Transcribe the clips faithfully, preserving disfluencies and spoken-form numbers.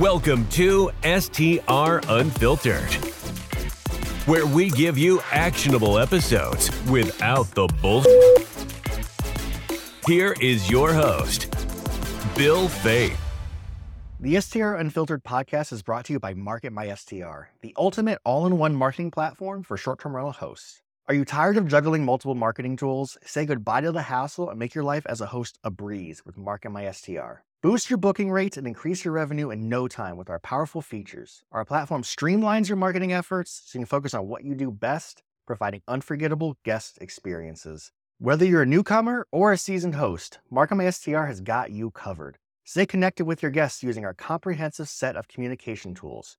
Welcome to S T R Unfiltered, where we give you actionable episodes without the bullshit. Here is your host, Bill Faeth. The S T R Unfiltered podcast is brought to you by MarketMySTR, the ultimate all-in-one marketing platform for short-term rental hosts. Are you tired of juggling multiple marketing tools? Say goodbye to the hassle and make your life as a host a breeze with MarketMySTR. Boost your booking rates and increase your revenue in no time with our powerful features. Our platform streamlines your marketing efforts so you can focus on what you do best, providing unforgettable guest experiences. Whether you're a newcomer or a seasoned host, MarketMySTR has got you covered. Stay connected with your guests using our comprehensive set of communication tools.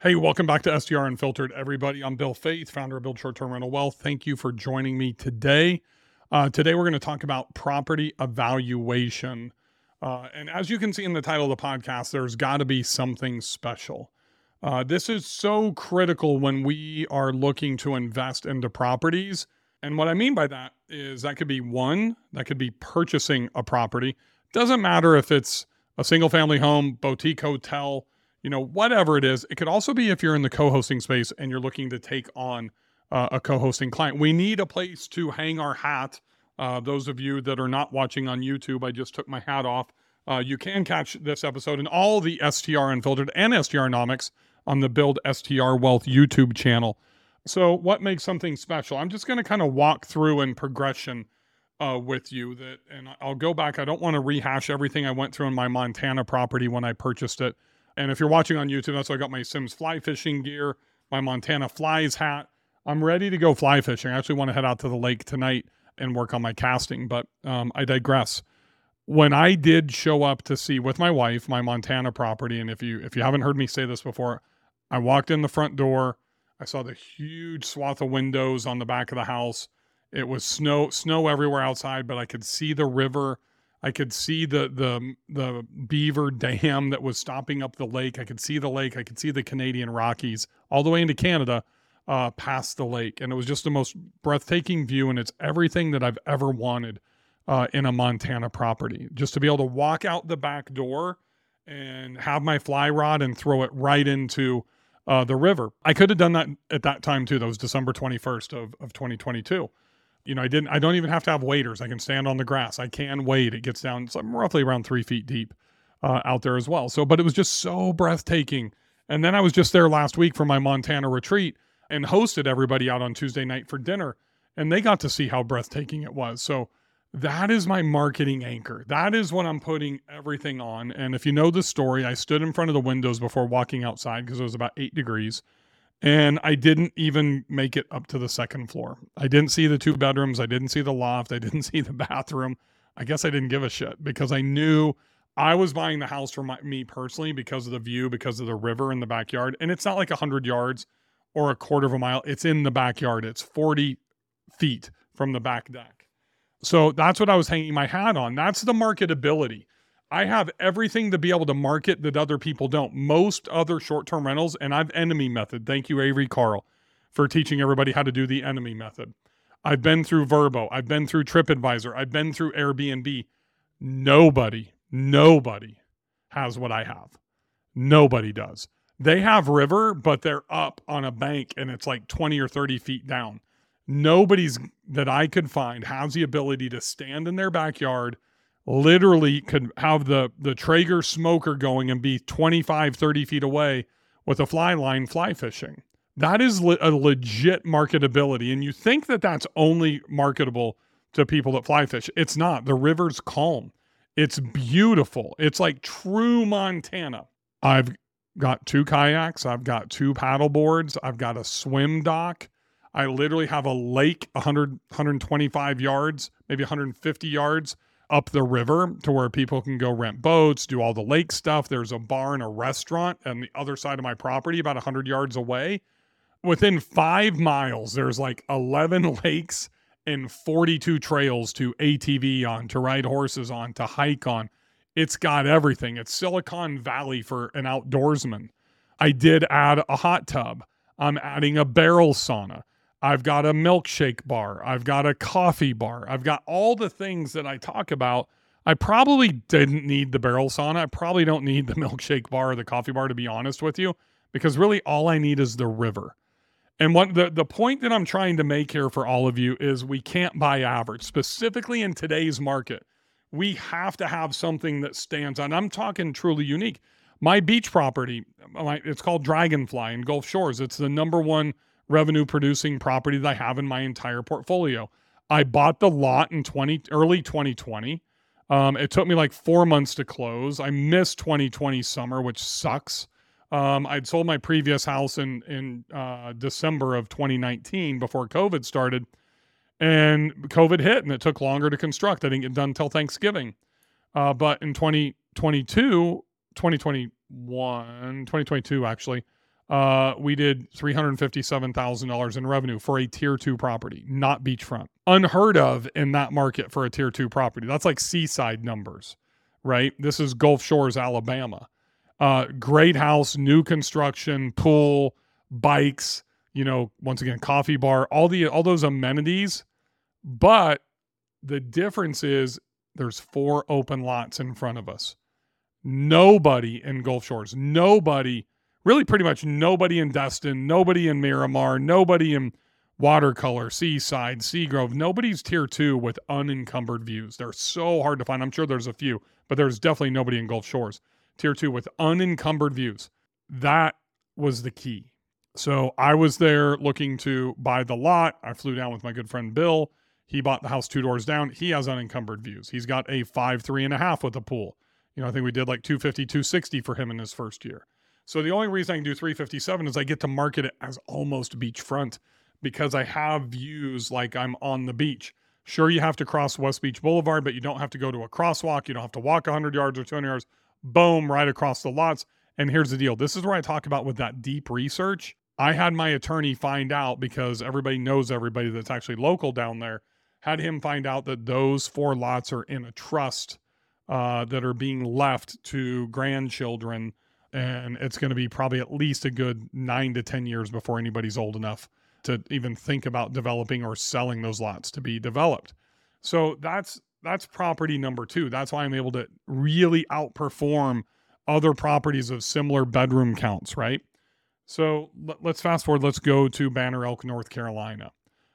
Hey, welcome back to S T R Unfiltered, everybody. I'm Bill Faeth, founder of Build Short-Term Rental Wealth. Thank you for joining me today. Uh, today, we're going to talk about property evaluation. Uh, and as you can see in the title of the podcast, there's got to be something special. Uh, this is so critical when we are looking to invest into properties. And what I mean by that is that could be one, that could be purchasing a property. Doesn't matter if it's a single family home, boutique hotel, you know, whatever it is. It could also be if you're in the co-hosting space and you're looking to take on uh, a co-hosting client. We need a place to hang our hat. Uh, those of you that are not watching on YouTube, I just took my hat off. Uh, you can catch this episode and all the S T R Unfiltered and STRnomics on the Build S T R Wealth YouTube channel. So what makes something special? I'm just going to kind of walk through in progression uh, with you that, and I'll go back. I don't want to rehash everything I went through in my Montana property when I purchased it. And if you're watching on YouTube, that's why I got my Simms fly fishing gear, my Montana flies hat. I'm ready to go fly fishing. I actually want to head out to the lake tonight and work on my casting, but um, I digress. When I did show up to see with my wife, my Montana property, and if you if you haven't heard me say this before, I walked in the front door. I saw the huge swath of windows on the back of the house. It was snow snow everywhere outside, but I could see the river. I could see the the the beaver dam that was stopping up the lake. I could see the lake. I could see the Canadian Rockies all the way into Canada, uh, past the lake. And it was just the most breathtaking view, and it's everything that I've ever wanted uh, in a Montana property. Just to be able to walk out the back door and have my fly rod and throw it right into uh, the river. I could have done that at that time too. That was December twenty-first of, of twenty twenty-two. You know, I didn't, I don't even have to have waders. I can stand on the grass. I can wade. It gets down, so I'm roughly around three feet deep uh, out there as well. So, but it was just so breathtaking. And then I was just there last week for my Montana retreat and hosted everybody out on Tuesday night for dinner. And they got to see how breathtaking it was. So that is my marketing anchor. That is what I'm putting everything on. And if you know the story, I stood in front of the windows before walking outside because it was about eight degrees. And I didn't even make it up to the second floor. I didn't see the two bedrooms. I didn't see the loft. I didn't see the bathroom. I guess I didn't give a shit because I knew I was buying the house for my, me personally because of the view, because of the river in the backyard. And it's not like one hundred yards or a quarter of a mile. It's in the backyard. It's forty feet from the back deck. So that's what I was hanging my hat on. That's the marketability. I have everything to be able to market that other people don't. Most other short-term rentals, and I've enemy method. Thank you, Avery Carl, for teaching everybody how to do the enemy method. I've been through Vrbo. I've been through TripAdvisor. I've been through Airbnb. Nobody, nobody has what I have. Nobody does. They have river, but they're up on a bank, and it's like twenty or thirty feet down. Nobody's that I could find has the ability to stand in their backyard, literally could have the, the Traeger smoker going and be twenty-five, thirty feet away with a fly line fly fishing. That is le- a legit marketability. And you think that that's only marketable to people that fly fish. It's not. The river's calm. It's beautiful. It's like true Montana. I've got two kayaks. I've got two paddle boards. I've got a swim dock. I literally have a lake one hundred, one hundred twenty-five yards, maybe one hundred fifty yards up the river to where people can go rent boats, do all the lake stuff. There's a bar and a restaurant on the other side of my property, about one hundred yards away. within five miles, there's like eleven lakes and forty-two trails to A T V on, to ride horses on, to hike on. It's got everything. It's Silicon Valley for an outdoorsman. I did add a hot tub. I'm adding a barrel sauna. I've got a milkshake bar. I've got a coffee bar. I've got all the things that I talk about. I probably didn't need the barrel sauna. I probably don't need the milkshake bar or the coffee bar, to be honest with you, because really all I need is the river. And what the, the point that I'm trying to make here for all of you is we can't buy average, specifically in today's market. We have to have something that stands out. I'm talking truly unique. My beach property, my, it's called Dragonfly in Gulf Shores. It's the number one revenue producing property that I have in my entire portfolio. I bought the lot in twenty, early twenty twenty. Um, it took me like four months to close. I missed twenty twenty summer, which sucks. Um, I'd sold my previous house in, in uh, December of twenty nineteen before COVID started, and COVID hit and it took longer to construct. I didn't get done till Thanksgiving. Uh, but in twenty twenty-two, twenty twenty-one, twenty twenty-two, actually, uh, we did three hundred fifty-seven thousand dollars in revenue for a tier two property, not beachfront. Unheard of in that market for a tier two property. That's like Seaside numbers, right? This is Gulf Shores, Alabama. Uh, great house, new construction, pool, bikes, you know, once again, coffee bar, all the, all those amenities. But the difference is there's four open lots in front of us. Nobody in Gulf Shores, nobody, really pretty much nobody in Destin, nobody in Miramar, nobody in Watercolor, Seaside, Seagrove, nobody's tier two with unencumbered views. They're so hard to find. I'm sure there's a few, but there's definitely nobody in Gulf Shores. Tier two with unencumbered views. That was the key. So I was there looking to buy the lot. I flew down with my good friend Bill. He bought the house two doors down. He has unencumbered views. He's got a five, three and a half with a pool. You know, I think we did like two fifty, two sixty for him in his first year. So the only reason I can do three fifty-seven is I get to market it as almost beachfront because I have views like I'm on the beach. Sure, you have to cross West Beach Boulevard, but you don't have to go to a crosswalk. You don't have to walk one hundred yards or two hundred yards. Boom, right across the lots. And here's the deal. This is where I talk about with that deep research. I had my attorney find out, because everybody knows everybody that's actually local down there, had him find out that those four lots are in a trust uh, that are being left to grandchildren. And it's going to be probably at least a good nine to ten years before anybody's old enough to even think about developing or selling those lots to be developed. So that's That's property number two. That's why I'm able to really outperform other properties of similar bedroom counts, right? So let's fast forward. Let's go to Banner Elk, North Carolina.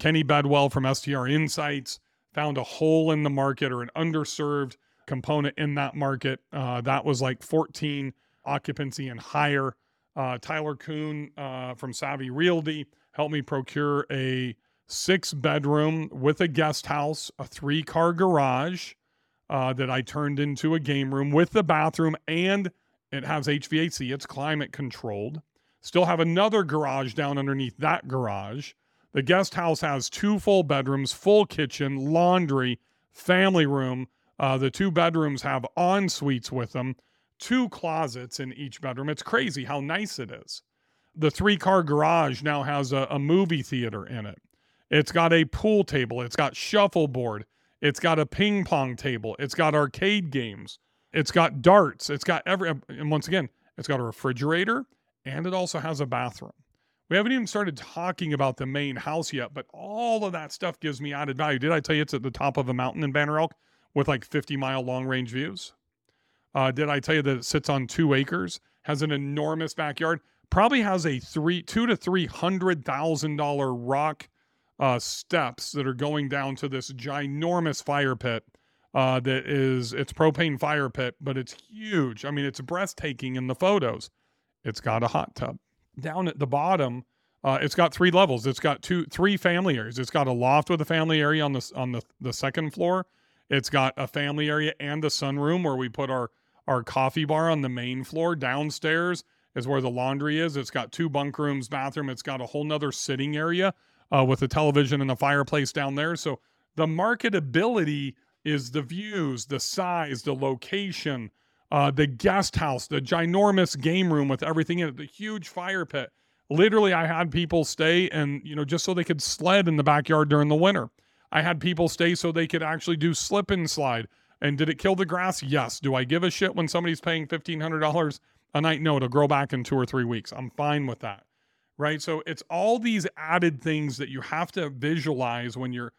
Kenny Bedwell from S T R Insights found a hole in the market or an underserved component in that market. Uh, that was like fourteen occupancy and higher. Uh, Tyler Kuhn uh, from Savvy Realty helped me procure a six bedroom with a guest house, a three car garage uh, that I turned into a game room with the bathroom, and it has H V A C. It's climate controlled. Still have another garage down underneath that garage. The guest house has two full bedrooms, full kitchen, laundry, family room. Uh, the two bedrooms have en suites with them, two closets in each bedroom. It's crazy how nice it is. The three car garage now has a, a movie theater in it. It's got a pool table. It's got shuffleboard. It's got a ping pong table. It's got arcade games. It's got darts. It's got every, and once again, it's got a refrigerator, and it also has a bathroom. We haven't even started talking about the main house yet, but all of that stuff gives me added value. Did I tell you it's at the top of a mountain in Banner Elk with like fifty mile long range views? Uh, did I tell you that it sits on two acres, has an enormous backyard, probably has a three, two to three hundred thousand dollars rock Uh, steps that are going down to this ginormous fire pit uh, that is, it's propane fire pit, but it's huge. I mean, it's breathtaking in the photos. It's got a hot tub. Down at the bottom, uh, it's got three levels. It's got two, three family areas. It's got a loft with a family area on the, on the, the second floor. It's got a family area and a sunroom where we put our, our coffee bar on the main floor. Downstairs is where the laundry is. It's got two bunk rooms, bathroom. It's got a whole nother sitting area Uh, with the television and the fireplace down there. So the marketability is the views, the size, the location, uh, the guest house, the ginormous game room with everything in it, the huge fire pit, Literally, I had people stay and, you know, just so they could sled in the backyard during the winter. I had people stay so they could actually do slip and slide. And did it kill the grass? Yes. Do I give a shit when somebody's paying fifteen hundred dollars a night? No, it'll grow back in two or three weeks. I'm fine with that, right? So it's all these added things that you have to visualize when you're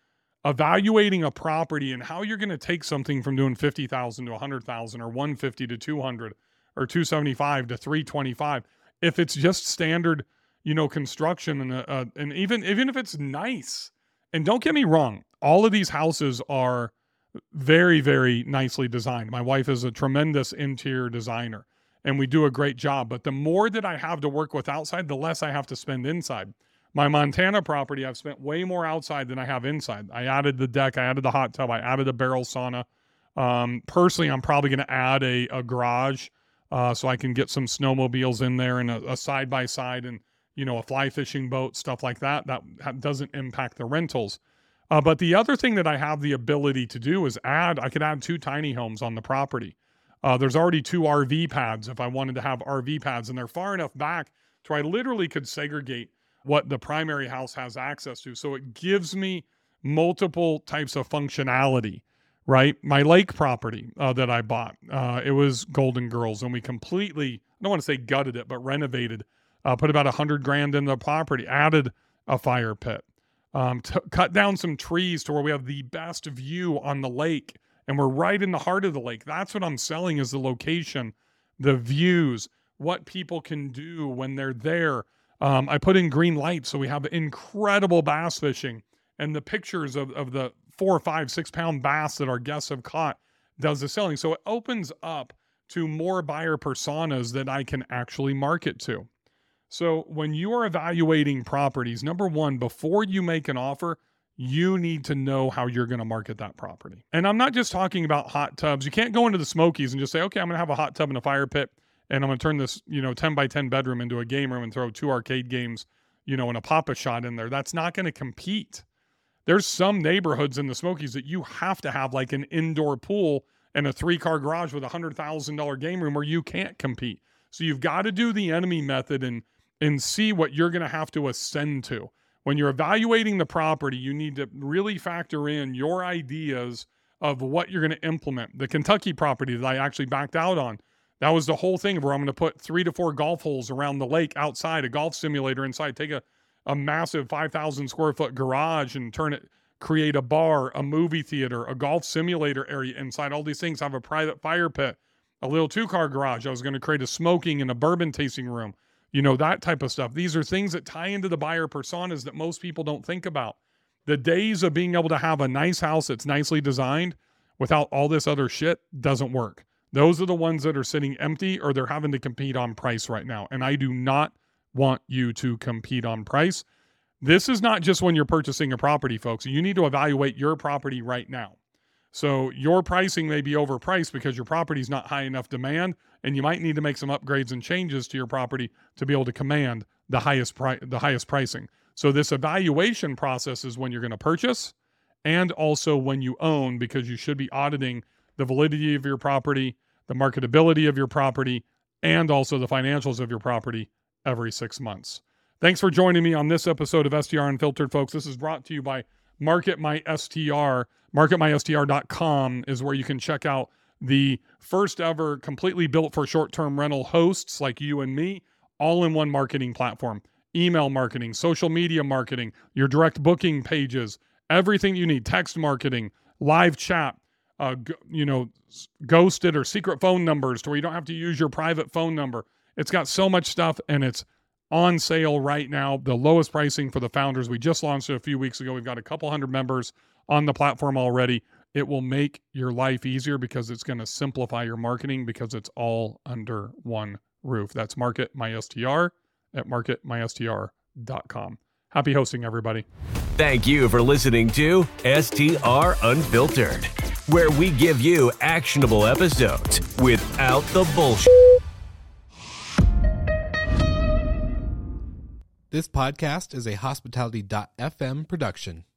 evaluating a property and how you're going to take something from doing fifty thousand to one hundred thousand or one fifty to two hundred or two seventy-five to three twenty-five. If it's just standard, you know, construction and uh, and even even if it's nice, and don't get me wrong, all of these houses are very, very nicely designed. My wife is a tremendous interior designer and we do a great job. But the more that I have to work with outside, the less I have to spend inside. My Montana property, I've spent way more outside than I have inside. I added the deck, I added the hot tub, I added a barrel sauna. Um, personally, I'm probably going to add a, a garage uh, so I can get some snowmobiles in there and a, a side-by-side and, you know, a fly fishing boat, stuff like that. That doesn't impact the rentals. Uh, but the other thing that I have the ability to do is add, I could add two tiny homes on the property. Uh, there's already two R V pads if I wanted to have R V pads, and they're far enough back to where I literally could segregate what the primary house has access to. So it gives me multiple types of functionality, right? My lake property uh, that I bought, uh, it was Golden Girls, and we completely, I don't want to say gutted it, but renovated, uh, put about a hundred grand in the property, added a fire pit, um, t- cut down some trees to where we have the best view on the lake, and we're right in the heart of the lake. That's what I'm selling, is the location, the views, what people can do when they're there. Um, I put in green lights, so we have incredible bass fishing, and the pictures of, of the four, five, six pound bass that our guests have caught does the selling. So it opens up to more buyer personas that I can actually market to. So when you are evaluating properties, number one, before you make an offer, you need to know how you're going to market that property. And I'm not just talking about hot tubs. You can't go into the Smokies and just say, okay, I'm going to have a hot tub and a fire pit, and I'm going to turn this, you know, ten by ten bedroom into a game room and throw two arcade games, you know, and a Papa Shot in there. That's not going to compete. There's some neighborhoods in the Smokies that you have to have like an indoor pool and a three-car garage with a one hundred thousand dollars game room, or you can't compete. So you've got to do the enemy method and and see what you're going to have to ascend to. When you're evaluating the property, you need to really factor in your ideas of what you're going to implement. The Kentucky property that I actually backed out on, that was the whole thing of where I'm going to put three to four golf holes around the lake outside, a golf simulator inside, take a, a massive five thousand square foot garage and turn it, create a bar, a movie theater, a golf simulator area inside. All these things have a private fire pit, a little two car garage. I was going to create a smoking and a bourbon tasting room, you know, that type of stuff. These are things that tie into the buyer personas that most people don't think about. The days of being able to have a nice house that's nicely designed without all this other shit doesn't work. Those are the ones that are sitting empty, or they're having to compete on price right now. And I do not want you to compete on price. This is not just when you're purchasing a property, folks. You need to evaluate your property right now. So your pricing may be overpriced because your property is not high enough demand, and you might need to make some upgrades and changes to your property to be able to command the highest pri- the highest pricing. So this evaluation process is when you're going to purchase and also when you own, because you should be auditing the validity of your property, the marketability of your property, and also the financials of your property every six months. Thanks for joining me on this episode of S T R Unfiltered, folks. This is brought to you by Market My S T R. Market My S T R dot com is where you can check out the first ever completely built for short-term rental hosts like you and me, all in one marketing platform. Email marketing, social media marketing, your direct booking pages, everything you need, text marketing, live chat, Uh, you know, ghosted or secret phone numbers to where you don't have to use your private phone number. It's got so much stuff, and it's on sale right now. The lowest pricing for the founders. We just launched it a few weeks ago. We've got a couple hundred members on the platform already. It will make your life easier because it's going to simplify your marketing because it's all under one roof. That's Market My S T R at Market My S T R dot com. Happy hosting, everybody. Thank you for listening to S T R Unfiltered, where we give you actionable episodes without the bullshit. This podcast is a Hospitality dot f m production.